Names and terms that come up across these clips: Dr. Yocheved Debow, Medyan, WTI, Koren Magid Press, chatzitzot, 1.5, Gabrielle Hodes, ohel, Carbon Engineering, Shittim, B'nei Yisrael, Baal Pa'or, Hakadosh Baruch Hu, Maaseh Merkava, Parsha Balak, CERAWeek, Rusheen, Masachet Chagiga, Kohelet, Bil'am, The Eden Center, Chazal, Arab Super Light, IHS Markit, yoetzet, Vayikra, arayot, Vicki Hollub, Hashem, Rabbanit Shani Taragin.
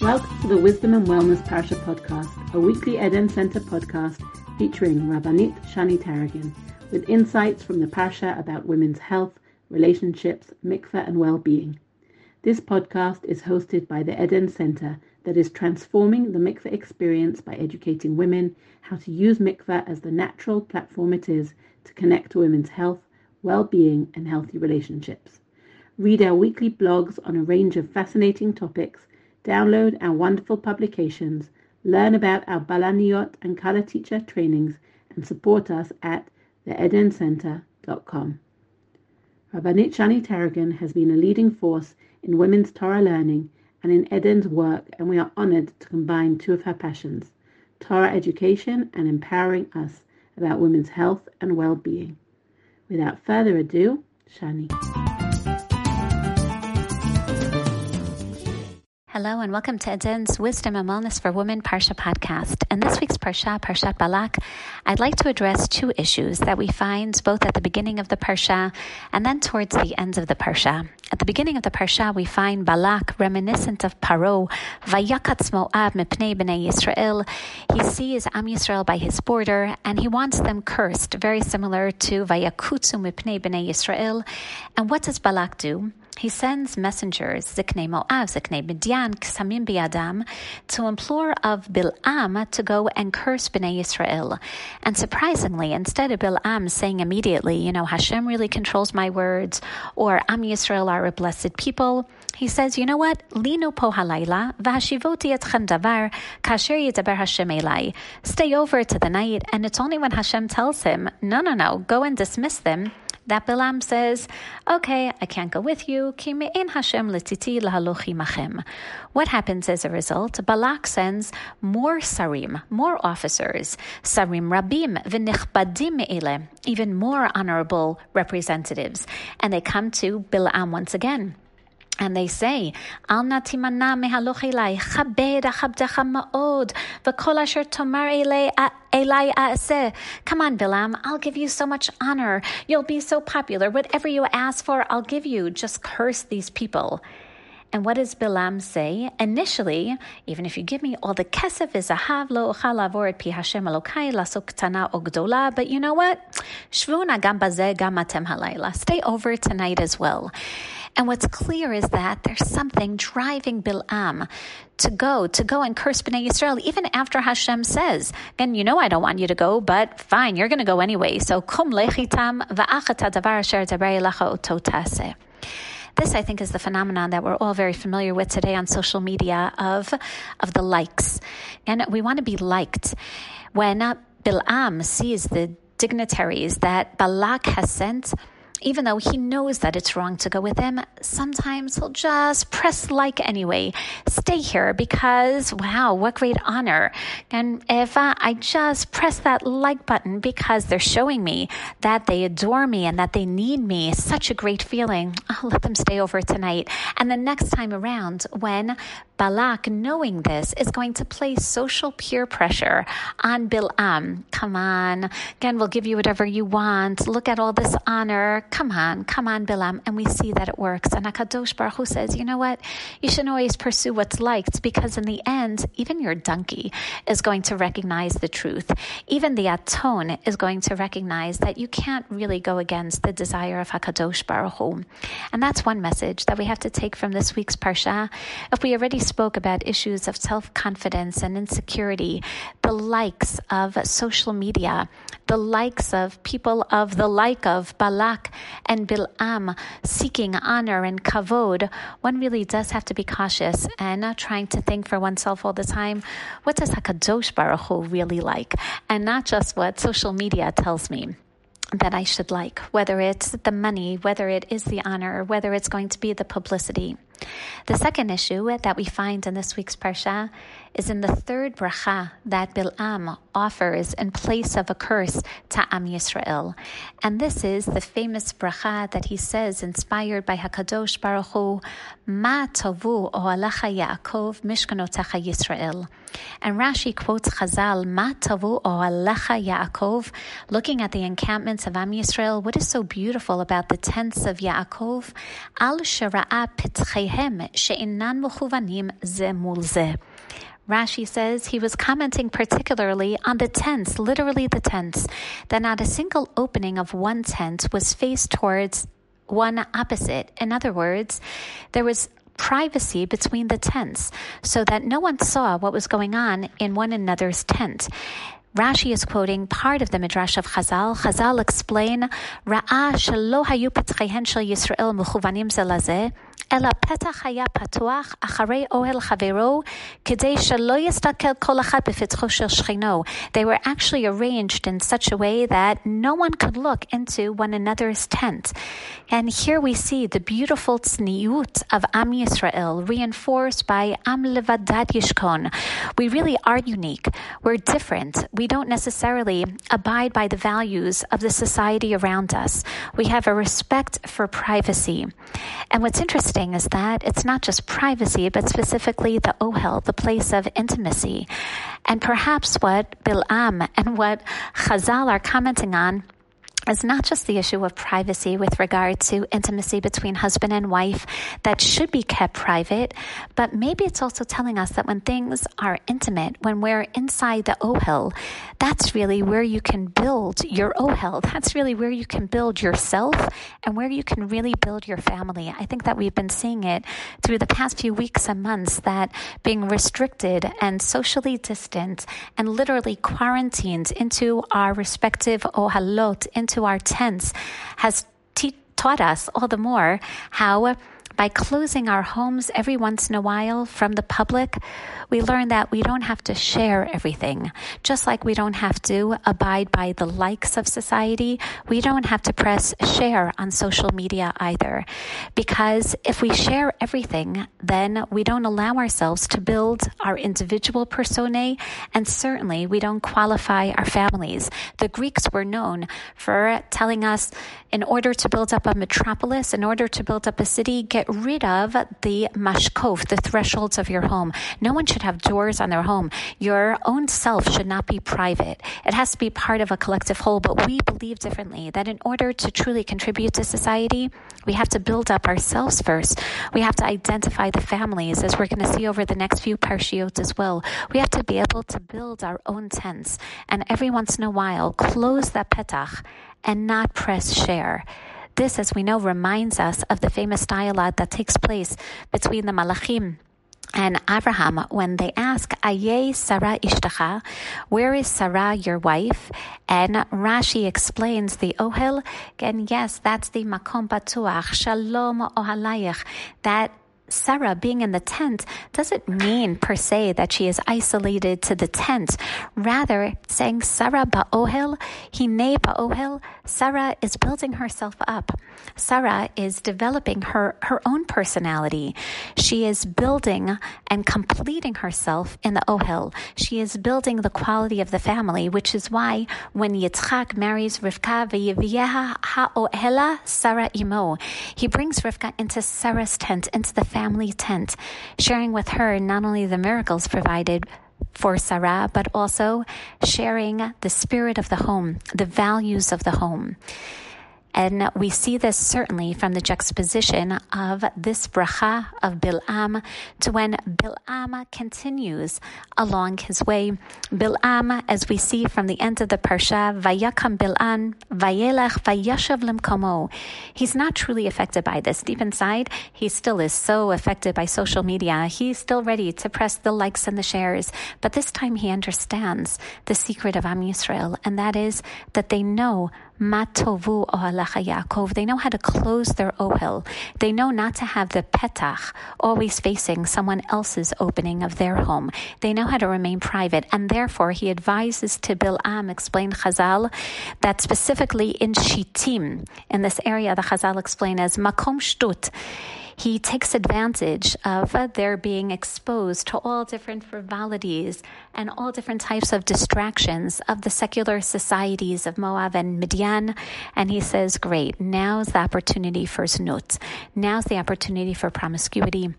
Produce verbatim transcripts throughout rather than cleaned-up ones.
Welcome to the Wisdom and Wellness Parsha podcast, a weekly Eden Center podcast featuring Rabbanit Shani Taragin, with insights from the Parsha about women's health, relationships, mikveh and well-being. This podcast is hosted by the Eden Center that is transforming the mikveh experience by educating women how to use mikveh as the natural platform it is to connect to women's health, well-being and healthy relationships. Read our weekly blogs on a range of fascinating topics, download our wonderful publications, learn about our Balaniot and Kala teacher trainings, and support us at the Eden Center dot com. Rabbanit Shani Taragin has been a leading force in women's Torah learning and in Eden's work, and we are honored to combine two of her passions, Torah education and empowering us about women's health and well-being. Without further ado, Shani. Hello and welcome to Eden's Wisdom and Wellness for Women Parsha podcast. In this week's Parsha, Parsha Balak, I'd like to address two issues that we find both at the beginning of the Parsha and then towards the end of the Parsha. At the beginning of the Parsha, we find Balak reminiscent of Paro, Vayakatz Moab mipnei B'nei Yisrael. He sees Am Yisrael by his border and he wants them cursed, very similar to Vayakutsu mipnei B'nei Yisrael. And what does Balak do? He sends messengers, Ziknei Moab, Ziknei Medyan, Ksamim Biadam, to implore of Bil'am to go and curse B'nai Yisrael. And surprisingly, instead of Bil'am saying immediately, you know, Hashem really controls my words, or Am Yisrael are a blessed people, he says, you know what? Linu po halayla, v'hashivoti etchem davar, kasher yidaber Hashem elai. Stay over to the night, and it's only when Hashem tells him, no, no, no, go and dismiss them, that Bil'am says, okay, I can't go with you. Ki me'en Hashem letiti lahaloch imachem. What happens as a result? Balak sends more sarim, more officers, sarim rabim v'nechbadim me'ileh, even more honorable representatives. And they come to Bil'am once again. And they say, Al na timana mehaloch elai, chabed achabdecha ma'od, v'kol asher tomar elai Eli Aaseh, come on, Bil'am, I'll give you so much honor. You'll be so popular. Whatever you ask for, I'll give you. Just curse these people. And what does Bil'am say? Initially, even if you give me all the kesef v'zahav, lo ochal lavor et pi Hashem Elokai, lasok ktana o gdola, but you know what? Shvuna gam bazeh gam atem halayla. Stay over tonight as well. And what's clear is that there's something driving Bil'am to go, to go and curse B'nai Yisrael, even after Hashem says, and you know I don't want you to go, but fine, you're going to go anyway. So, kum lechitam va'achata davar asher dabar elacha ototase. This, I think, is the phenomenon that we're all very familiar with today on social media of, of the likes. And we want to be liked. When Bil'am sees the dignitaries that Balak has sent, even though he knows that it's wrong to go with him, sometimes he'll just press like anyway. Stay here because, wow, what great honor. And if I, I just press that like button because they're showing me that they adore me and that they need me, such a great feeling. I'll let them stay over tonight. And the next time around, when Balak, knowing this, is going to place social peer pressure on Bil'am. Come on. Again, we'll give you whatever you want. Look at all this honor. Come on, come on, Bil'am. And we see that it works. And Hakadosh Baruch Hu says, you know what? You shouldn't always pursue what's liked because in the end, even your donkey is going to recognize the truth. Even the aton is going to recognize that you can't really go against the desire of Hakadosh Baruch Hu. And that's one message that we have to take from this week's Parsha. If we already spoke about issues of self-confidence and insecurity, the likes of social media, the likes of people of the like of Balak and Bil'am seeking honor and kavod, one really does have to be cautious and not trying to think for oneself all the time, what does HaKadosh Baruch Hu really like? And not just what social media tells me that I should like, whether it's the money, whether it is the honor, whether it's going to be the publicity. The second issue that we find in this week's Parsha is in the third bracha that Bil'am offers in place of a curse to Am Yisrael. And this is the famous bracha that he says, inspired by HaKadosh Baruch Hu, Ma tovu ohalecha Yaakov mishkanotecha Yisrael. And Rashi quotes Chazal, Ma tovu ohalecha Yaakov, looking at the encampments of Am Yisrael, what is so beautiful about the tents of Yaakov? Al shera'a pitchei מעשיהם שאינן מכוונים זה מול זה. Rashi says he was commenting particularly on the tents, literally the tents, that not a single opening of one tent was faced towards one opposite. In other words, there was privacy between the tents so that no one saw what was going on in one another's tent. Rashi is quoting part of the Midrash of Chazal. Chazal explain, Ra'a shelo hayu petchehen shel Yisrael mechuvanim ze lazeh, ela petach haya patuach acharei ohel chavero, kedei shelo yistakel kol echad befetcho shel shchino. They were actually arranged in such a way that no one could look into one another's tent. And here we see the beautiful tzniut of Am Yisrael, reinforced by Am levadad yishkon. We really are unique. We're different. We don't necessarily abide by the values of the society around us. We have a respect for privacy. And what's interesting is that it's not just privacy, but specifically the ohel, the place of intimacy. And perhaps what Bil'am and what Chazal are commenting on is not just the issue of privacy with regard to intimacy between husband and wife that should be kept private, but maybe it's also telling us that when things are intimate, when we're inside the ohel, that's really where you can build your ohel. That's really where you can build yourself and where you can really build your family. I think that we've been seeing it through the past few weeks and months that being restricted and socially distant and literally quarantined into our respective ohalot, into our tents, has te- taught us all the more how by closing our homes every once in a while from the public, we learn that we don't have to share everything. Just like we don't have to abide by the likes of society, we don't have to press share on social media either. Because if we share everything, then we don't allow ourselves to build our individual personae, and certainly we don't qualify our families. The Greeks were known for telling us, in order to build up a metropolis, in order to build up a city, get rid of the mashkof, the thresholds of your home. No one should have doors on their home. Your own self should not be private. It has to be part of a collective whole, but we believe differently, that in order to truly contribute to society, we have to build up ourselves first. We have to identify the families, as we're going to see over the next few parshiot as well. We have to be able to build our own tents, and every once in a while, close that petach and not press share. This, as we know, reminds us of the famous dialogue that takes place between the Malachim and Abraham when they ask, Ayeh Sarah Ishtacha, where is Sarah, your wife? And Rashi explains the ohel, and yes, that's the makom patuach, shalom ohalayach, that Sarah being in the tent doesn't mean per se that she is isolated to the tent. Rather, saying Sarah ba'ohel, hinei ba'ohel, Sarah is building herself up. Sarah is developing her, her own personality. She is building and completing herself in the ohel. She is building the quality of the family, which is why when Yitzchak marries Rivka, v'yeviyeha ha'ohela Sarah imo, he brings Rivka into Sarah's tent, into the family. family tent, sharing with her not only the miracles provided for Sarah, but also sharing the spirit of the home, the values of the home. And we see this certainly from the juxtaposition of this bracha of Bil'am to when Bil'am continues along his way. Bil'am, as we see from the end of the parsha, Vayakam Bil'am, Vayelach, Vayashav Limkomo. He's not truly affected by this. Deep inside, he still is so affected by social media. He's still ready to press the likes and the shares. But this time he understands the secret of Am Yisrael, and that is that they know Matovu ohalacha Yaakov. They know how to close their ohel. They know not to have the petach always facing someone else's opening of their home. They know how to remain private, and therefore he advises to Bil'am, explained Chazal, that specifically in Shittim, in this area the Chazal explain as makom shtut, he takes advantage of their being exposed to all different frivolities and all different types of distractions of the secular societies of Moab and Medyan. And he says, great, now's the opportunity for tzniut. Now's the opportunity for promiscuity.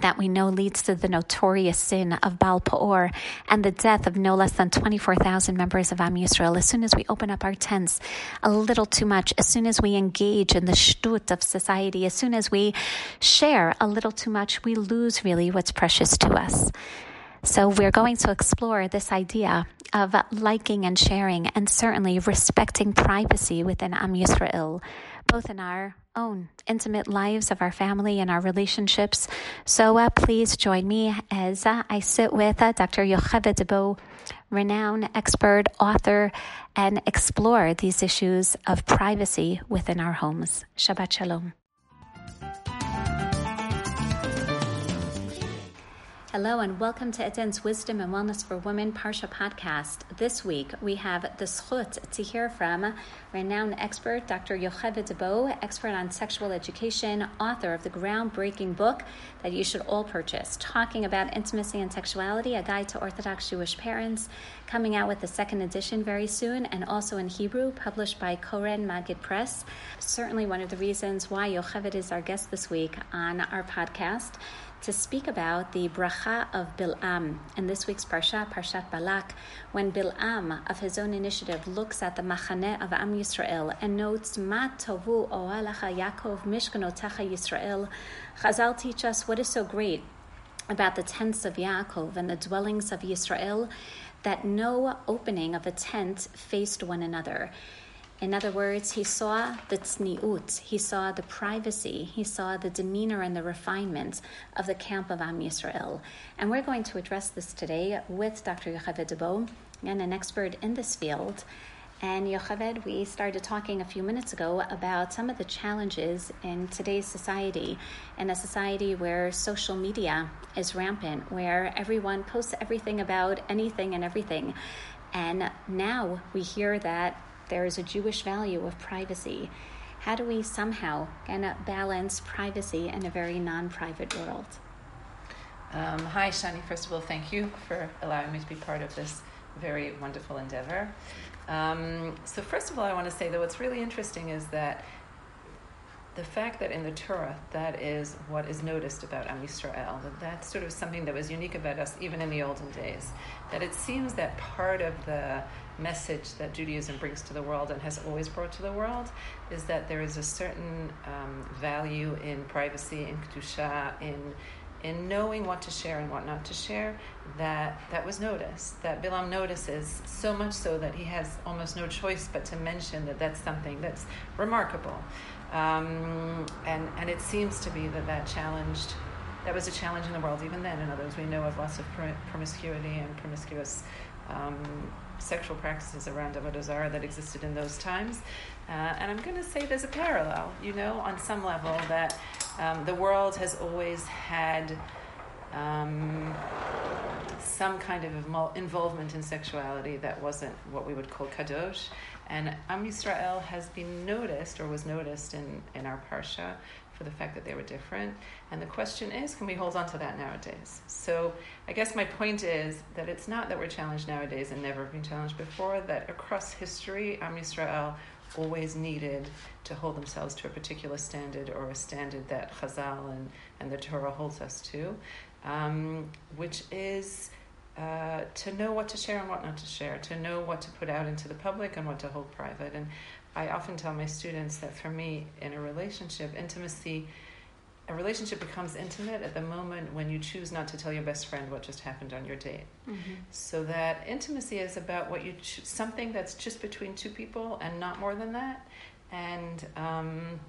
that we know leads to the notorious sin of Baal Pa'or and the death of no less than twenty-four thousand members of Am Yisrael. As soon as we open up our tents a little too much, as soon as we engage in the shtut of society, as soon as we share a little too much, we lose really what's precious to us. So we're going to explore this idea of liking and sharing and certainly respecting privacy within Am Yisrael, both in our own intimate lives of our family and our relationships. So uh, please join me as uh, I sit with uh, Doctor Yocheved Debow, renowned expert, author, and explore these issues of privacy within our homes. Shabbat Shalom. Hello and welcome to Eden's Wisdom and Wellness for Women Parsha podcast. This week we have the zchut to hear from renowned expert Doctor Yocheved Debow, expert on sexual education, author of the groundbreaking book that you should all purchase, Talking About Intimacy and Sexuality, A Guide to Orthodox Jewish Parents, coming out with the second edition very soon, and also in Hebrew, published by Koren Magid Press. Certainly one of the reasons why Yocheved is our guest this week on our podcast, to speak about the bracha of Bil'am in this week's Parsha, Parshat Balak, when Bil'am, of his own initiative, looks at the Machaneh of Am Yisrael and notes, Ma tovu o'alacha Yaakov mishkanotacha Yisrael. Chazal teach us what is so great about the tents of Yaakov and the dwellings of Yisrael, that no opening of a tent faced one another. In other words, he saw the tzniut, he saw the privacy, he saw the demeanor and the refinement of the camp of Am Yisrael. And we're going to address this today with Doctor Yocheved Debow, and an expert in this field. And Yocheved, we started talking a few minutes ago about some of the challenges in today's society, in a society where social media is rampant, where everyone posts everything about anything and everything. And now we hear that there is a Jewish value of privacy. How do we somehow balance privacy in a very non-private world? Um, hi, Shani. First of all, thank you for allowing me to be part of this very wonderful endeavor. Um, so first of all, I want to say that what's really interesting is that the fact that in the Torah, that is what is noticed about Am Yisrael, that that's sort of something that was unique about us even in the olden days, that it seems that part of the message that Judaism brings to the world and has always brought to the world is that there is a certain um, value in privacy, in Kedusha, in in knowing what to share and what not to share, that that was noticed, that Bil'am notices, so much so that he has almost no choice but to mention that that's something that's remarkable. Um, and, and it seems to be that that challenged, that was a challenge in the world even then. In other words, we know of lots of promiscuity and promiscuous um, sexual practices around Avodah Zara that existed in those times. Uh, and I'm going to say there's a parallel, you know, on some level, that um, the world has always had um, some kind of invol- involvement in sexuality that wasn't what we would call kadosh. And Am Yisrael has been noticed, or was noticed in, in our Parsha, for the fact that they were different. And the question is, can we hold on to that nowadays? So I guess my point is that it's not that we're challenged nowadays and never been challenged before, that across history, Am Yisrael always needed to hold themselves to a particular standard, or a standard that Chazal and, and the Torah holds us to, um, which is... Uh, to know what to share and what not to share, to know what to put out into the public and what to hold private. And I often tell my students that for me, in a relationship, intimacy, a relationship becomes intimate at the moment when you choose not to tell your best friend what just happened on your date. Mm-hmm. So that intimacy is about what you cho- something that's just between two people and not more than that. And um,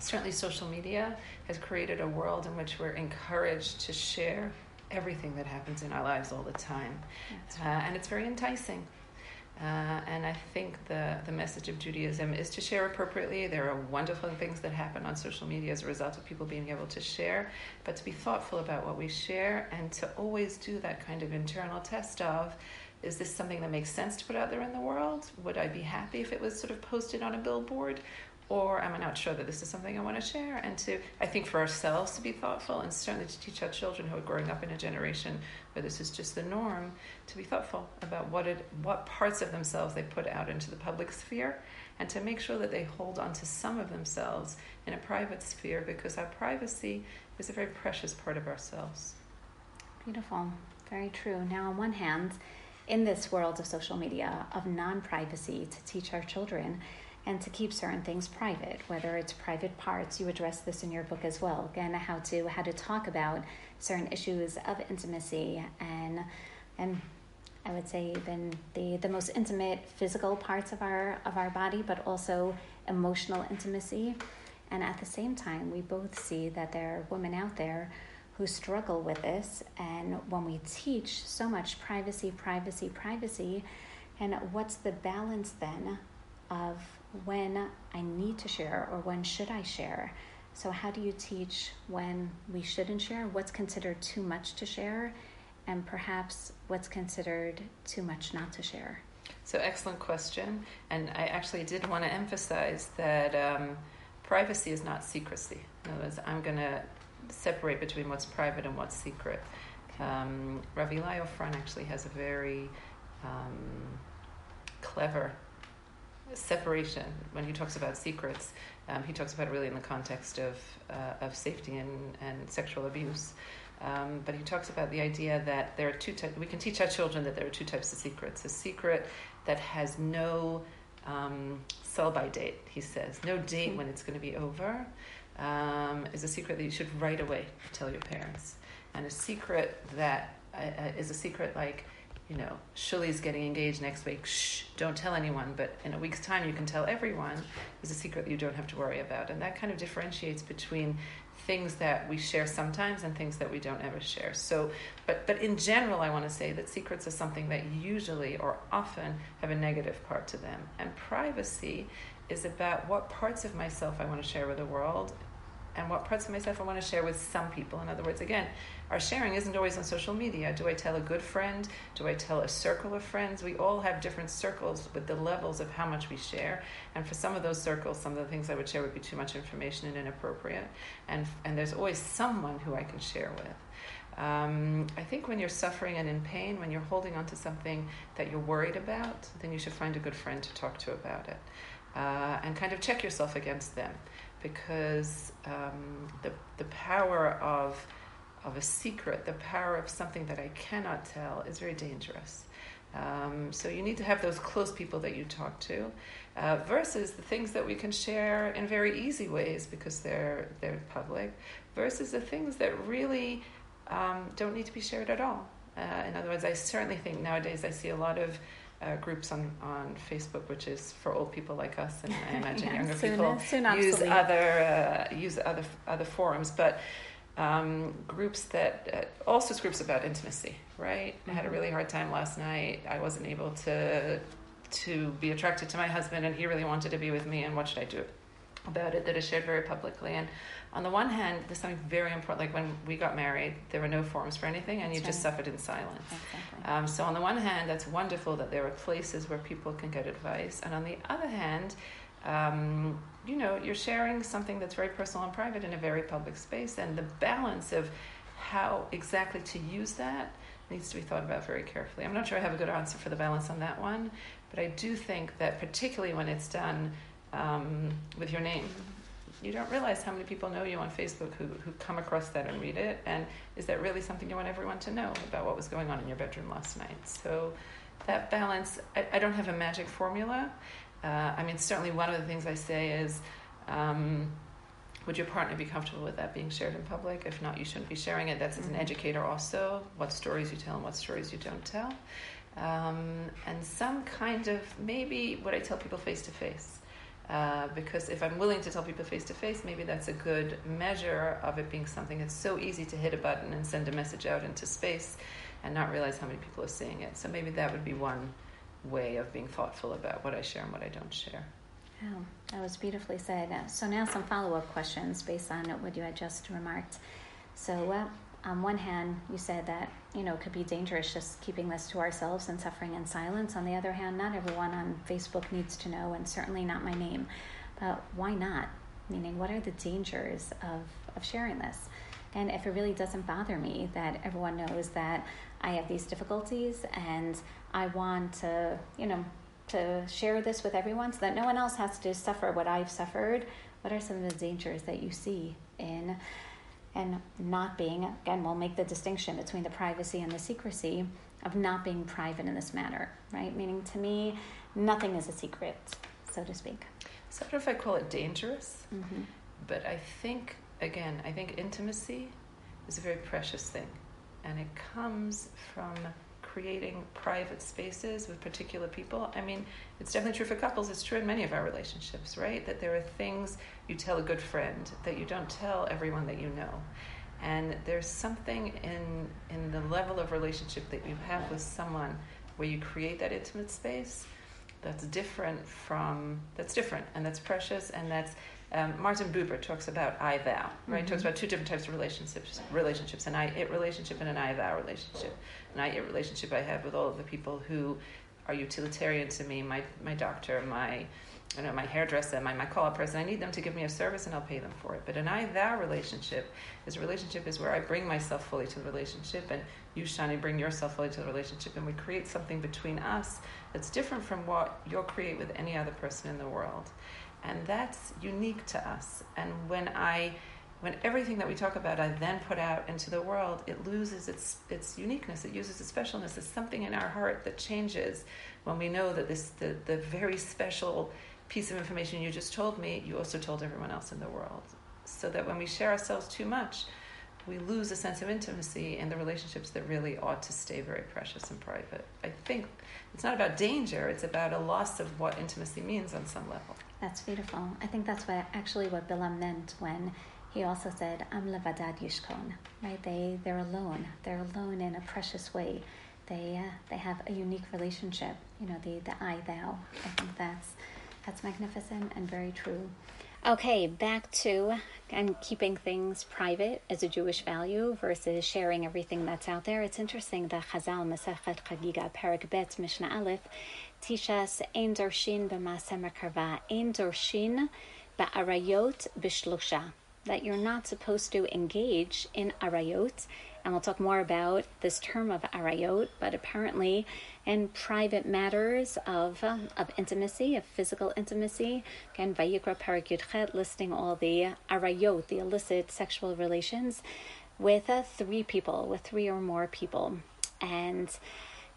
certainly social media has created a world in which we're encouraged to share everything that happens in our lives all the time. Right. Uh, and it's very enticing. Uh, and I think the, the message of Judaism is to share appropriately. There are wonderful things that happen on social media as a result of people being able to share, but to be thoughtful about what we share and to always do that kind of internal test of, is this something that makes sense to put out there in the world? Would I be happy if it was sort of posted on a billboard? or am I not sure that this is something I want to share? And to, I think, for ourselves to be thoughtful, and certainly to teach our children who are growing up in a generation where this is just the norm, to be thoughtful about what it, what parts of themselves they put out into the public sphere, and to make sure that they hold on to some of themselves in a private sphere, because our privacy is a very precious part of ourselves. Beautiful. Very true. Now, on one hand, in this world of social media, of non-privacy, to teach our children and to keep certain things private, whether it's private parts. You address this in your book as well. Again, how to how to talk about certain issues of intimacy and and I would say even the, the most intimate physical parts of our of our body, but also emotional intimacy. And at the same time, we both see that there are women out there who struggle with this. And when we teach so much privacy, privacy, privacy, and what's the balance then of when I need to share or when should I share? So how do you teach when we shouldn't share, what's considered too much to share, and perhaps what's considered too much not to share? So excellent question. And I actually did want to emphasize that um, privacy is not secrecy. In other words, I'm going to separate between what's private and what's secret. Okay. Um, Rav Eli Ofran actually has a very um, clever separation when he talks about secrets. Um, he talks about it really in the context of uh, of safety and, and sexual abuse. Um, but he talks about the idea that there are two types. We can teach our children that there are two types of secrets. A secret that has no um, sell-by date, he says, no date when it's going to be over, um, is a secret that you should right away tell your parents. And a secret that uh, is a secret like, you know, Shuli's getting engaged next week, shh, don't tell anyone, but in a week's time you can tell everyone, is a secret that you don't have to worry about. And that kind of differentiates between things that we share sometimes and things that we don't ever share. So, but but in general, I want to say that secrets are something that usually or often have a negative part to them. And privacy is about what parts of myself I want to share with the world and what parts of myself I want to share with some people. In other words, again, our sharing isn't always on social media. Do I tell a good friend? Do I tell a circle of friends? We all have different circles with the levels of how much we share. And for some of those circles, some of the things I would share would be too much information and inappropriate. And and there's always someone who I can share with. Um, I think when you're suffering and in pain, when you're holding on to something that you're worried about, then you should find a good friend to talk to about it. Uh, and kind of check yourself against them. Because um, the the power of of a secret, the power of something that I cannot tell, is very dangerous. Um, so you need to have those close people that you talk to, uh, versus the things that we can share in very easy ways because they're they're public, versus the things that really um, don't need to be shared at all. Uh, in other words, I certainly think nowadays I see a lot of Uh, groups on, on Facebook, which is for old people like us, and I imagine yeah, younger soon, people soon use other uh, use other other forums, but um, groups that uh, all sorts of groups about intimacy. Right, mm-hmm. I had a really hard time last night. I wasn't able to to be attracted to my husband, and he really wanted to be with me. And what should I do about it? That is shared very publicly. And on the one hand, there's something very important. Like when we got married, there were no forums for anything, and that's you right. just suffered in silence. Exactly. Um, so on the one hand, that's wonderful that there are places where people can get advice. And on the other hand, um, you know, you're sharing something that's very personal and private in a very public space. And the balance of how exactly to use that needs to be thought about very carefully. I'm not sure I have a good answer for the balance on that one, but I do think that particularly when it's done Um, with your name. You don't realize how many people know you on Facebook who, who come across that and read it, and is that really something you want everyone to know about what was going on in your bedroom last night? So that balance, I, I don't have a magic formula. Uh, I mean, certainly one of the things I say is, um, would your partner be comfortable with that being shared in public? If not, you shouldn't be sharing it. That's mm-hmm. as an educator also, what stories you tell and what stories you don't tell. Um, and some kind of, maybe what I tell people face-to-face. Uh, because if I'm willing to tell people face-to-face, maybe that's a good measure of it being something that's so easy to hit a button and send a message out into space and not realize how many people are seeing it. So maybe that would be one way of being thoughtful about what I share and what I don't share. Wow, that was beautifully said. So now some follow-up questions based on what you had just remarked. So uh, on one hand, you said that, you know, it could be dangerous just keeping this to ourselves and suffering in silence. On the other hand, not everyone on Facebook needs to know, and certainly not my name. But why not? Meaning, what are the dangers of, of sharing this? And if it really doesn't bother me that everyone knows that I have these difficulties and I want to, you know, to share this with everyone so that no one else has to suffer what I've suffered, what are some of the dangers that you see in and not being, again, we'll make the distinction between the privacy and the secrecy of not being private in this matter, right? Meaning, to me, nothing is a secret, so to speak. So I don't know if I call it dangerous, mm-hmm. but I think, again, I think intimacy is a very precious thing. And it comes from creating private spaces with particular people. I mean, it's definitely true for couples. It's true in many of our relationships, right? That there are things you tell a good friend that you don't tell everyone that you know. And there's something in in the level of relationship that you have with someone where you create that intimate space that's different from, that's different and that's precious and that's, um, Martin Buber talks about I vow, right? Mm-hmm. Talks about two different types of relationships, relationships, an I-it relationship and an I vow relationship. An I-it relationship I have with all of the people who are utilitarian to me, my my doctor, my, I know, my hairdresser, my, my call-up person. I need them to give me a service and I'll pay them for it. But an I vow relationship is a relationship is where I bring myself fully to the relationship and you, Shani, bring yourself fully to the relationship, and we create something between us that's different from what you'll create with any other person in the world. And that's unique to us. And when I, when everything that we talk about I then put out into the world, it loses its its uniqueness, it loses its specialness. There's something in our heart that changes when we know that this the, the very special piece of information you just told me, you also told everyone else in the world. So that when we share ourselves too much, we lose a sense of intimacy in the relationships that really ought to stay very precious and private. I think it's not about danger, it's about a loss of what intimacy means on some level. That's beautiful. I think that's what actually what Bil'am meant when he also said, "Am levadad yishkon." Right? They they're alone. They're alone in a precious way. They uh, they have a unique relationship. You know, the the I thou. I think that's that's magnificent and very true. Okay, back to and keeping things private as a Jewish value versus sharing everything that's out there. It's interesting that Chazal Masachet Chagiga Parak Bet Mishnah Aleph teach us Ein Dorshin B'Maaseh Mekarva, Ein Dorshin Ba'Arayot B'Shlosha, that you're not supposed to engage in arayot, and we'll talk more about this term of arayot, but apparently in private matters of of intimacy, of physical intimacy, again, Vayikra Parak Yudchet listing all the arayot, the illicit sexual relations, with uh, three people, with three or more people. And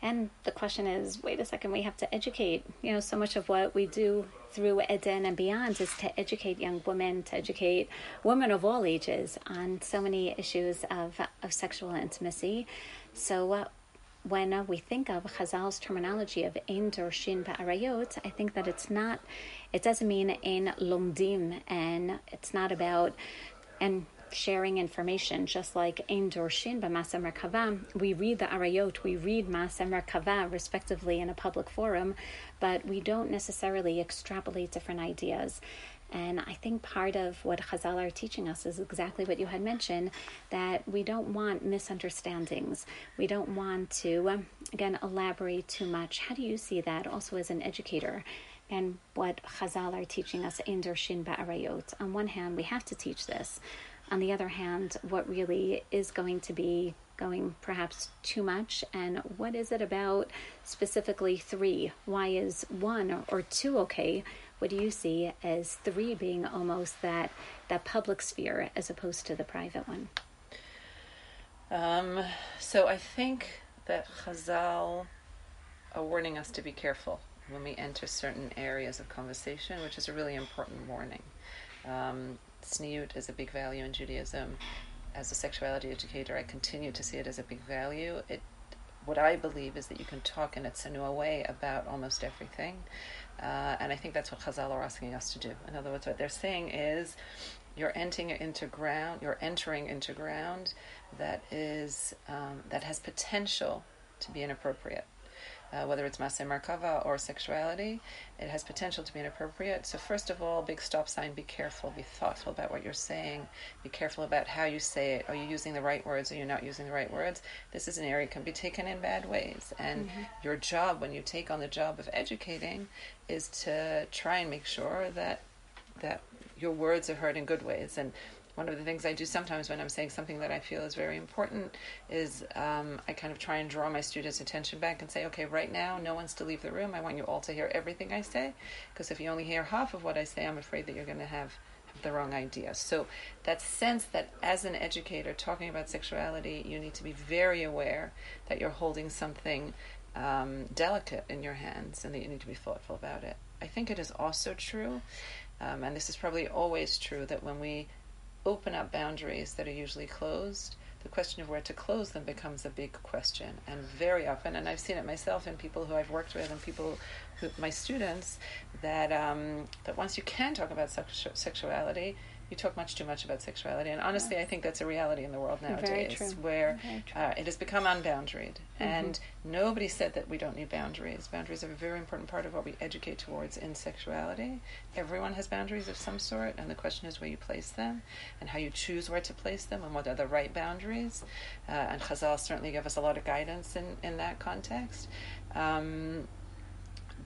And the question is, wait a second, we have to educate. You know, so much of what we do through Eden and beyond is to educate young women, to educate women of all ages on so many issues of, of sexual intimacy. So uh, when uh, we think of Chazal's terminology of Ein Dorshin Ba'Arayot, I think that it's not, it doesn't mean Ein Lomdim, and it's not about, and sharing information, just like Ein Dorshin B'Maaseh Merkava. We read the Arayot, we read Maaseh Merkava, respectively, in a public forum, but we don't necessarily extrapolate different ideas. And I think part of what Chazal are teaching us is exactly what you had mentioned, that we don't want misunderstandings. We don't want to, again, elaborate too much. How do you see that also as an educator? And what Chazal are teaching us, Ein Dorshin Ba'Arayot. On one hand, we have to teach this. On the other hand, what really is going to be going perhaps too much, and what is it about specifically three? Why is one or two okay? What do you see as three being almost that that public sphere as opposed to the private one? Um, so I think that Chazal are warning us to be careful when we enter certain areas of conversation, which is a really important warning. Um, Tzniut is a big value in Judaism. As a sexuality educator, I continue to see it as a big value. It, what I believe is that you can talk in a tzniut way about almost everything. Uh, and I think that's what Chazal are asking us to do. In other words, what they're saying is you're entering into ground, you're entering into ground that is um, that has potential to be inappropriate. Uh, whether it's Maaseh Merkava or sexuality, it has potential to be inappropriate. So first of all, big stop sign, be careful, be thoughtful about what you're saying, be careful about how you say it. Are you using the right words? Are you not using the right words? This is an area that can be taken in bad ways. And mm-hmm. your job, when you take on the job of educating, is to try and make sure that that your words are heard in good ways. And one of the things I do sometimes when I'm saying something that I feel is very important is um, I kind of try and draw my students' attention back and say, okay, right now, no one's to leave the room. I want you all to hear everything I say, because if you only hear half of what I say, I'm afraid that you're going to have the wrong idea. So that sense that as an educator talking about sexuality, you need to be very aware that you're holding something um, delicate in your hands and that you need to be thoughtful about it. I think it is also true, um, and this is probably always true, that when we open up boundaries that are usually closed, the question of where to close them becomes a big question. And very often, and I've seen it myself in people who I've worked with and people who, my students, that um, that once you can talk about sexu- sexuality, you talk much too much about sexuality. And honestly, yeah. I think that's a reality in the world nowadays, where uh, it has become unboundaried. Mm-hmm. And nobody said that we don't need boundaries. Boundaries are a very important part of what we educate towards in sexuality. Everyone has boundaries of some sort, and the question is where you place them and how you choose where to place them and what are the right boundaries. Uh, and Chazal certainly gave us a lot of guidance in, in that context. Um,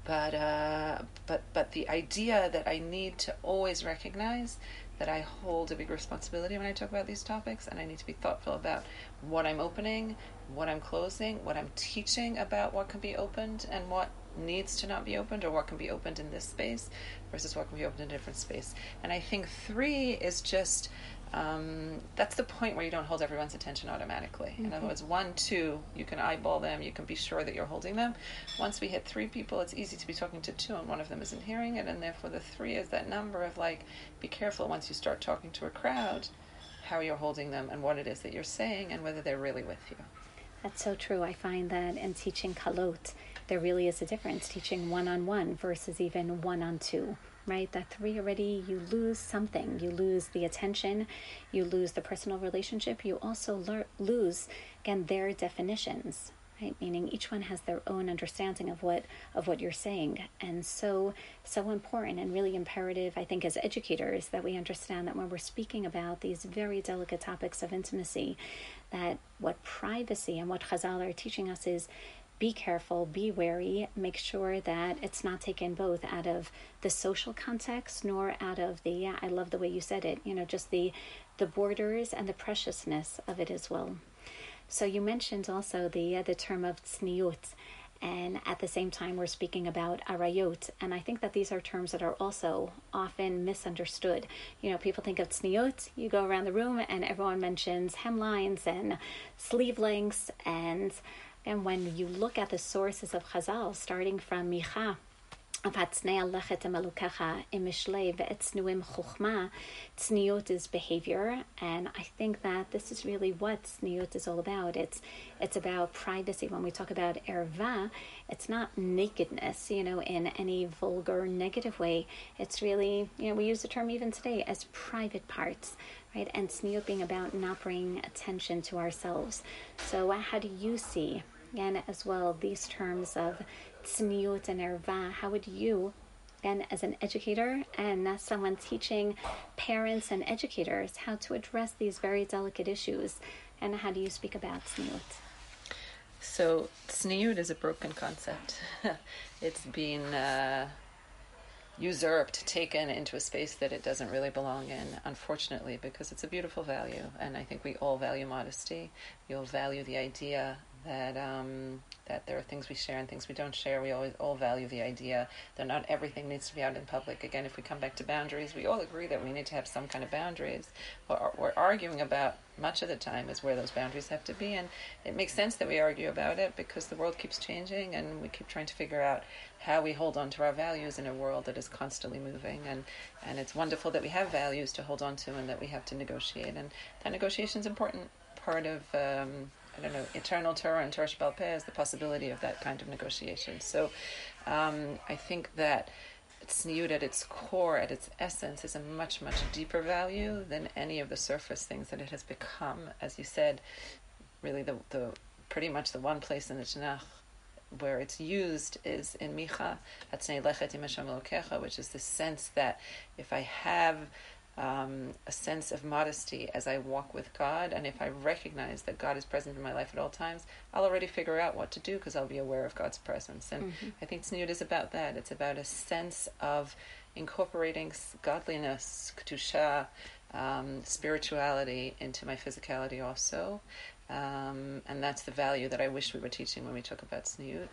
but, uh, but, but the idea that I need to always recognize that I hold a big responsibility when I talk about these topics, and I need to be thoughtful about what I'm opening, what I'm closing, what I'm teaching about what can be opened and what needs to not be opened, or what can be opened in this space versus what can be opened in a different space. And I think three is just, um, that's the point where you don't hold everyone's attention automatically. Mm-hmm. In other words, one, two, you can eyeball them, you can be sure that you're holding them. Once we hit three people, it's easy to be talking to two and one of them isn't hearing it, and therefore the three is that number of, like, be careful once you start talking to a crowd, how you're holding them and what it is that you're saying and whether they're really with you. That's so true. I find that in teaching kalot, there really is a difference teaching one-on-one versus even one-on-two, right? That three already, you lose something. You lose the attention. You lose the personal relationship. You also lear- lose, again, their definitions, right? Meaning each one has their own understanding of what of what you're saying. And so, so important and really imperative, I think, as educators, that we understand that when we're speaking about these very delicate topics of intimacy, that what privacy and what Chazal are teaching us is be careful, be wary, make sure that it's not taken both out of the social context nor out of the, yeah, I love the way you said it, you know, just the, the borders and the preciousness of it as well. So you mentioned also the, uh, the term of tzniut, and at the same time we're speaking about arayot, and I think that these are terms that are also often misunderstood. You know, people think of tzniut, you go around the room and everyone mentions hemlines and sleeve lengths, and And when you look at the sources of Chazal, starting from Micha, tzniut is behavior, and I think that this is really what tzniut is all about. It's it's about privacy. When we talk about erva, it's not nakedness, you know, in any vulgar, negative way. It's really, you know, we use the term even today as private parts, right? And tzniut being about not bringing attention to ourselves. So how do you see, again, as well, these terms of tzniut and erva? How would you, again, as an educator and as someone teaching parents and educators how to address these very delicate issues, and how do you speak about tzniut? So tzniut is a broken concept. It's been uh, usurped, taken into a space that it doesn't really belong in, unfortunately, because it's a beautiful value, and I think we all value modesty. We all value the idea that um, that there are things we share and things we don't share. We always all value the idea that not everything needs to be out in public. Again, if we come back to boundaries, we all agree that we need to have some kind of boundaries. What we're arguing about much of the time is where those boundaries have to be, and it makes sense that we argue about it because the world keeps changing and we keep trying to figure out how we hold on to our values in a world that is constantly moving, and, and it's wonderful that we have values to hold on to and that we have to negotiate, and that negotiation is an important part of um, I don't know, eternal Torah and Torah Shbalpeh is the possibility of that kind of negotiation. So um, I think that tzniut at its core, at its essence, is a much, much deeper value than any of the surface things that it has become. As you said, really the, the pretty much the one place in the Tanach where it's used is in Micha, which is the sense that if I have um, a sense of modesty as I walk with God. And if I recognize that God is present in my life at all times, I'll already figure out what to do because I'll be aware of God's presence. And mm-hmm. I think tzniut is about that. It's about a sense of incorporating godliness, Kedusha, um, spirituality into my physicality also. Um, and that's the value that I wish we were teaching when we talk about tzniut.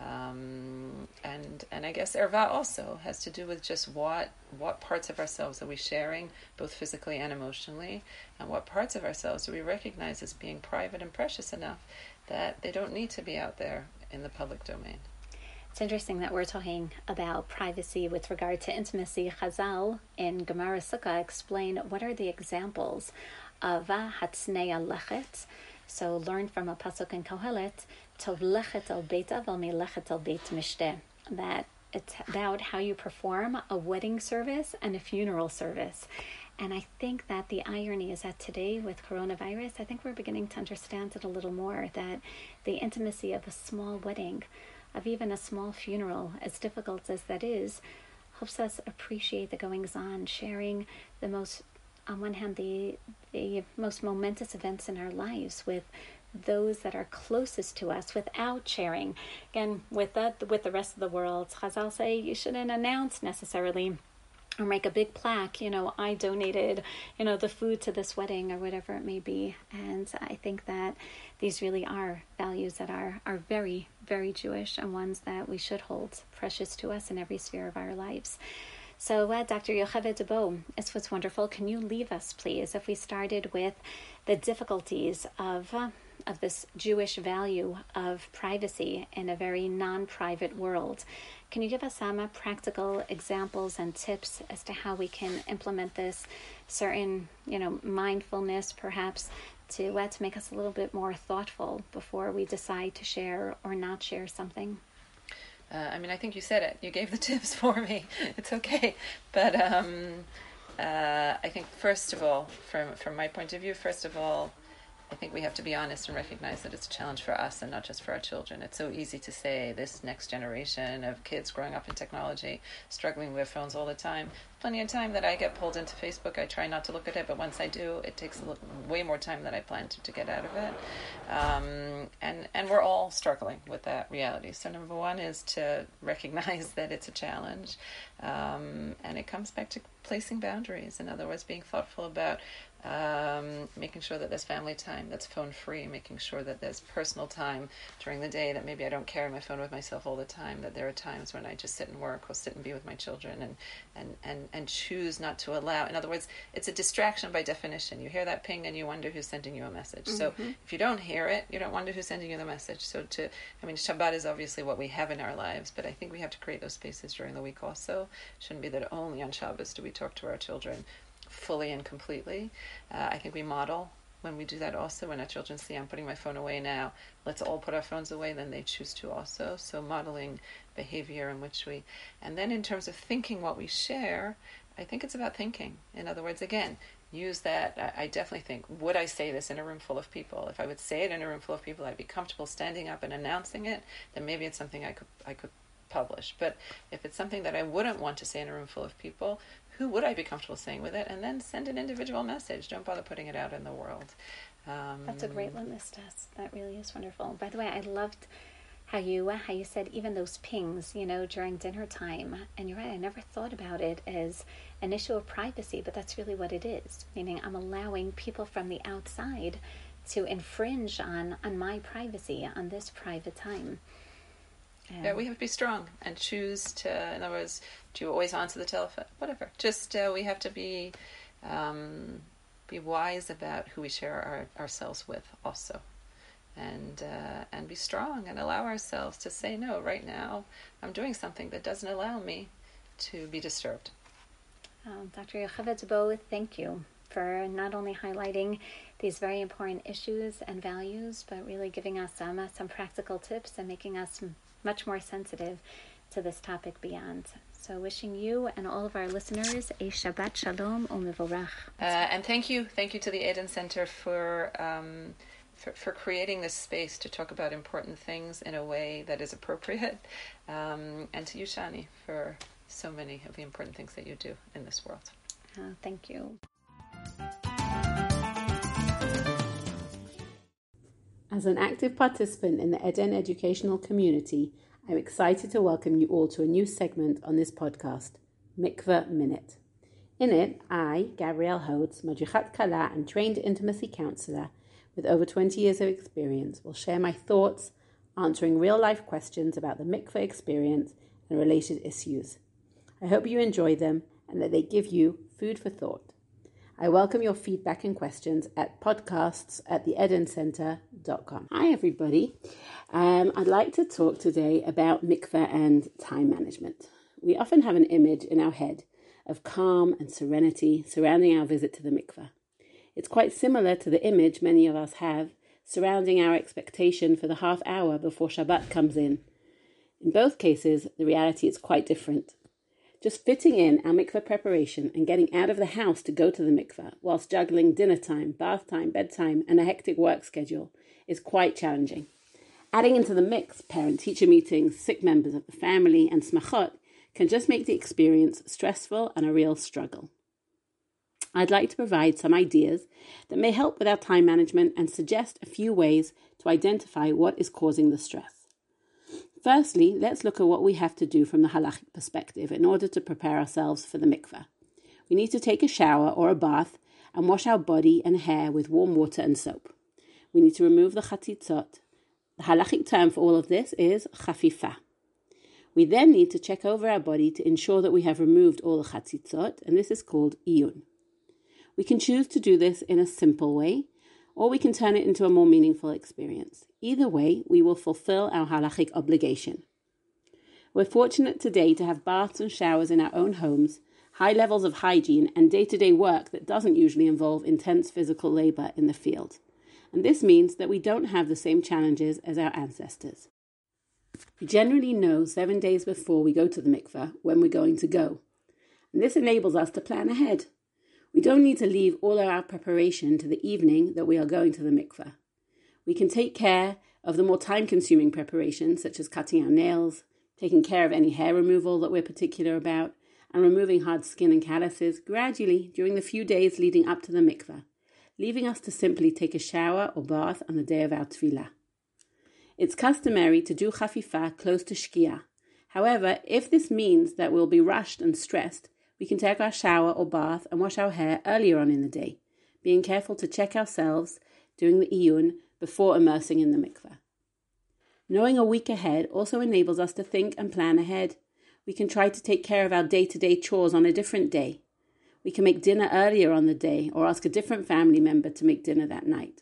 Um, and and I guess erva also has to do with just what what parts of ourselves are we sharing, both physically and emotionally, and what parts of ourselves do we recognize as being private and precious enough that they don't need to be out there in the public domain. It's interesting that we're talking about privacy with regard to intimacy. Chazal in Gemara Sukkah explain what are the examples of hatsnei lechet. So learn from a pasuk in Kohelet, tov lechet al beitav al melechet al beit mishteh, that it's about how you perform a wedding service and a funeral service. And I think that the irony is that today with coronavirus, I think we're beginning to understand it a little more, that the intimacy of a small wedding, of even a small funeral, as difficult as that is, helps us appreciate the goings-on, sharing the most, on one hand, the the most momentous events in our lives with those that are closest to us without sharing. Again, with the, with the rest of the world, Chazal say you shouldn't announce necessarily or make a big plaque, you know, I donated, you know, the food to this wedding or whatever it may be. And I think that these really are values that are, are very, very Jewish and ones that we should hold precious to us in every sphere of our lives. So, uh, Doctor Yocheved Debow, this was wonderful. Can you leave us, please, if we started with the difficulties of uh, of this Jewish value of privacy in a very non-private world? Can you give us some uh, practical examples and tips as to how we can implement this certain, you know, mindfulness, perhaps, to uh, to make us a little bit more thoughtful before we decide to share or not share something? Uh, I mean, I think you said it. You gave the tips for me. It's okay. But um, uh, I think, first of all, from from my point of view, first of all, I think we have to be honest and recognize that it's a challenge for us and not just for our children. It's so easy to say this next generation of kids growing up in technology, struggling with phones all the time. There's plenty of time that I get pulled into Facebook. I try not to look at it, but once I do, it takes a little, way more time than I planned to, to get out of it. Um, and, and we're all struggling with that reality. So number one is to recognize that it's a challenge. Um, and it comes back to placing boundaries. In other words, being thoughtful about Um, making sure that there's family time that's phone-free, making sure that there's personal time during the day, that maybe I don't carry my phone with myself all the time, that there are times when I just sit and work or sit and be with my children and, and, and, and choose not to allow. In other words, it's a distraction by definition. You hear that ping and you wonder who's sending you a message. Mm-hmm. So if you don't hear it, you don't wonder who's sending you the message. So to, I mean, Shabbat is obviously what we have in our lives, but I think we have to create those spaces during the week also. It shouldn't be that only on Shabbos do we talk to our children fully and completely. Uh, I think we model when we do that also. When our children see, I'm putting my phone away now, let's all put our phones away, then they choose to also. So modeling behavior in which we... And then in terms of thinking what we share, I think it's about thinking. In other words, again, use that. I definitely think, would I say this in a room full of people? If I would say it in a room full of people, I'd be comfortable standing up and announcing it, then maybe it's something I could I could publish. But if it's something that I wouldn't want to say in a room full of people, who would I be comfortable saying with it? And then send an individual message. Don't bother putting it out in the world. Um, That's a great litmus test. That really is wonderful. By the way, I loved how you how you said even those pings, you know, during dinner time. And you're right, I never thought about it as an issue of privacy, but that's really what it is. Meaning I'm allowing people from the outside to infringe on, on my privacy, on this private time. Yeah, we have to be strong and choose to, in other words, do you always answer the telephone? Whatever. Just uh, we have to be um, be wise about who we share our, ourselves with also. And uh, and be strong and allow ourselves to say, no, right now I'm doing something that doesn't allow me to be disturbed. Um, Doctor Yocheved Debow, thank you for not only highlighting these very important issues and values, but really giving us some, uh, some practical tips and making us much more sensitive to this topic beyond. So wishing you and all of our listeners a Shabbat Shalom u'Mevorach. Uh, and thank you. Thank you to the Eden Center for, um, for for creating this space to talk about important things in a way that is appropriate. Um, and to you, Shani, for so many of the important things that you do in this world. Uh, thank you. As an active participant in the Eden educational community, I'm excited to welcome you all to a new segment on this podcast, Mikveh Minute. In it, I, Gabrielle Hodes, Madrichat Kala and trained intimacy counselor with over twenty years of experience, will share my thoughts, answering real-life questions about the mikveh experience and related issues. I hope you enjoy them and that they give you food for thought. I welcome your feedback and questions at podcasts at the Eden Center dot com. Hi, everybody. Um, I'd like to talk today about mikveh and time management. We often have an image in our head of calm and serenity surrounding our visit to the mikveh. It's quite similar to the image many of us have surrounding our expectation for the half hour before Shabbat comes in. In both cases, the reality is quite different. Just fitting in our mikveh preparation and getting out of the house to go to the mikveh whilst juggling dinner time, bath time, bedtime, and a hectic work schedule is quite challenging. Adding into the mix parent-teacher meetings, sick members of the family, and smachot can just make the experience stressful and a real struggle. I'd like to provide some ideas that may help with our time management and suggest a few ways to identify what is causing the stress. Firstly, let's look at what we have to do from the halachic perspective in order to prepare ourselves for the mikveh. We need to take a shower or a bath and wash our body and hair with warm water and soap. We need to remove the chatzitzot. The halachic term for all of this is chafifa. We then need to check over our body to ensure that we have removed all the chatzitzot, and this is called iyun. We can choose to do this in a simple way, or we can turn it into a more meaningful experience. Either way, we will fulfill our halachic obligation. We're fortunate today to have baths and showers in our own homes, high levels of hygiene, and day-to-day work that doesn't usually involve intense physical labor in the field. And this means that we don't have the same challenges as our ancestors. We generally know seven days before we go to the mikveh when we're going to go. And this enables us to plan ahead. We don't need to leave all of our preparation to the evening that we are going to the mikveh. We can take care of the more time-consuming preparations, such as cutting our nails, taking care of any hair removal that we're particular about, and removing hard skin and calluses gradually during the few days leading up to the mikveh, leaving us to simply take a shower or bath on the day of our tefillah. It's customary to do chafifa close to shkia. However, if this means that we'll be rushed and stressed, we can take our shower or bath and wash our hair earlier on in the day, being careful to check ourselves during the iyun before immersing in the mikveh. Knowing a week ahead also enables us to think and plan ahead. We can try to take care of our day-to-day chores on a different day. We can make dinner earlier on the day or ask a different family member to make dinner that night.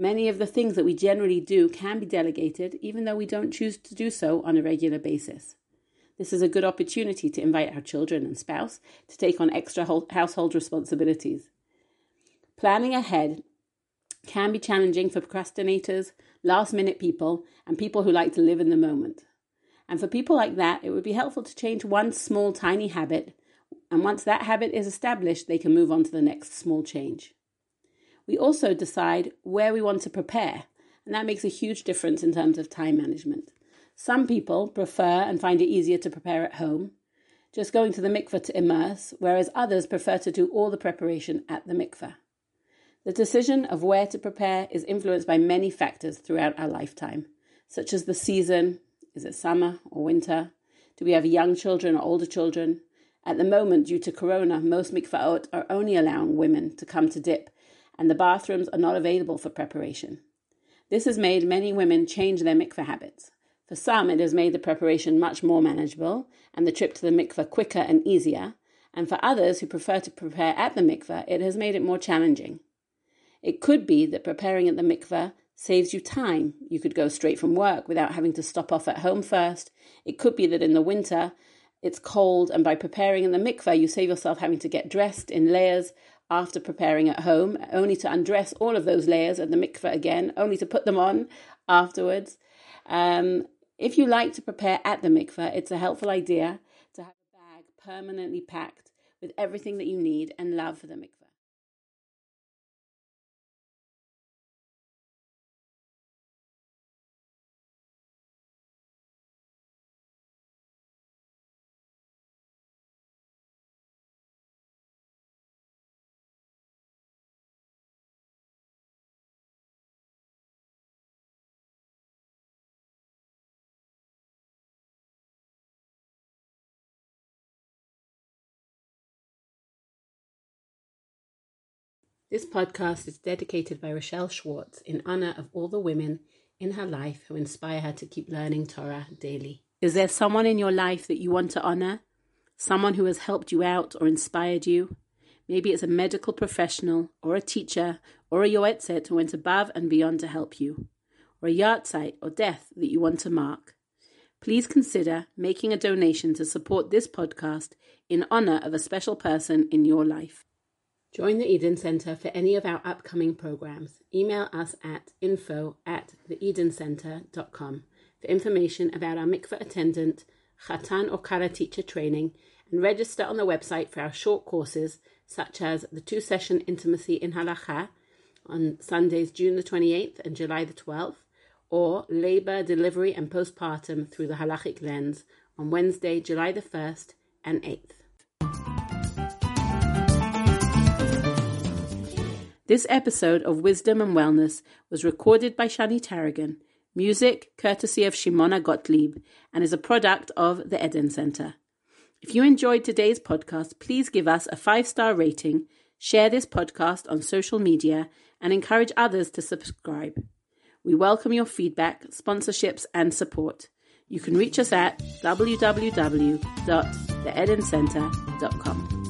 Many of the things that we generally do can be delegated, even though we don't choose to do so on a regular basis. This is a good opportunity to invite our children and spouse to take on extra household responsibilities. Planning ahead can be challenging for procrastinators, last-minute people, and people who like to live in the moment. And for people like that, it would be helpful to change one small, tiny habit, and once that habit is established, they can move on to the next small change. We also decide where we want to prepare, and that makes a huge difference in terms of time management. Some people prefer and find it easier to prepare at home, just going to the mikveh to immerse, whereas others prefer to do all the preparation at the mikveh. The decision of where to prepare is influenced by many factors throughout our lifetime, such as the season, is it summer or winter? Do we have young children or older children? At the moment, due to corona, most mikvahot are only allowing women to come to dip, and the bathrooms are not available for preparation. This has made many women change their mikveh habits. For some, it has made the preparation much more manageable and the trip to the mikveh quicker and easier. And for others who prefer to prepare at the mikveh, it has made it more challenging. It could be that preparing at the mikveh saves you time. You could go straight from work without having to stop off at home first. It could be that in the winter, it's cold, and by preparing in the mikveh, you save yourself having to get dressed in layers after preparing at home, only to undress all of those layers at the mikveh again, only to put them on afterwards. Um... If you like to prepare at the mikveh, it's a helpful idea to have a bag permanently packed with everything that you need and love for the mikveh. This podcast is dedicated by Rochelle Schwartz in honor of all the women in her life who inspire her to keep learning Torah daily. Is there someone in your life that you want to honor? Someone who has helped you out or inspired you? Maybe it's a medical professional or a teacher or a yoetzet who went above and beyond to help you, or a yahrzeit or death that you want to mark. Please consider making a donation to support this podcast in honor of a special person in your life. Join the Eden Center for any of our upcoming programs. Email us at info at the Eden Center dot com for information about our mikveh attendant, chatan or kara teacher training, and register on the website for our short courses such as the two-session Intimacy in Halacha on Sundays June the twenty-eighth and July the twelfth, or Labor, Delivery and Postpartum through the Halachic Lens on Wednesday, July the first and eighth. This episode of Wisdom and Wellness was recorded by Shani Taragin, music courtesy of Shimona Gottlieb, and is a product of The Eden Center. If you enjoyed today's podcast, please give us a five-star rating, share this podcast on social media, and encourage others to subscribe. We welcome your feedback, sponsorships, and support. You can reach us at w w w dot the Eden Center dot com.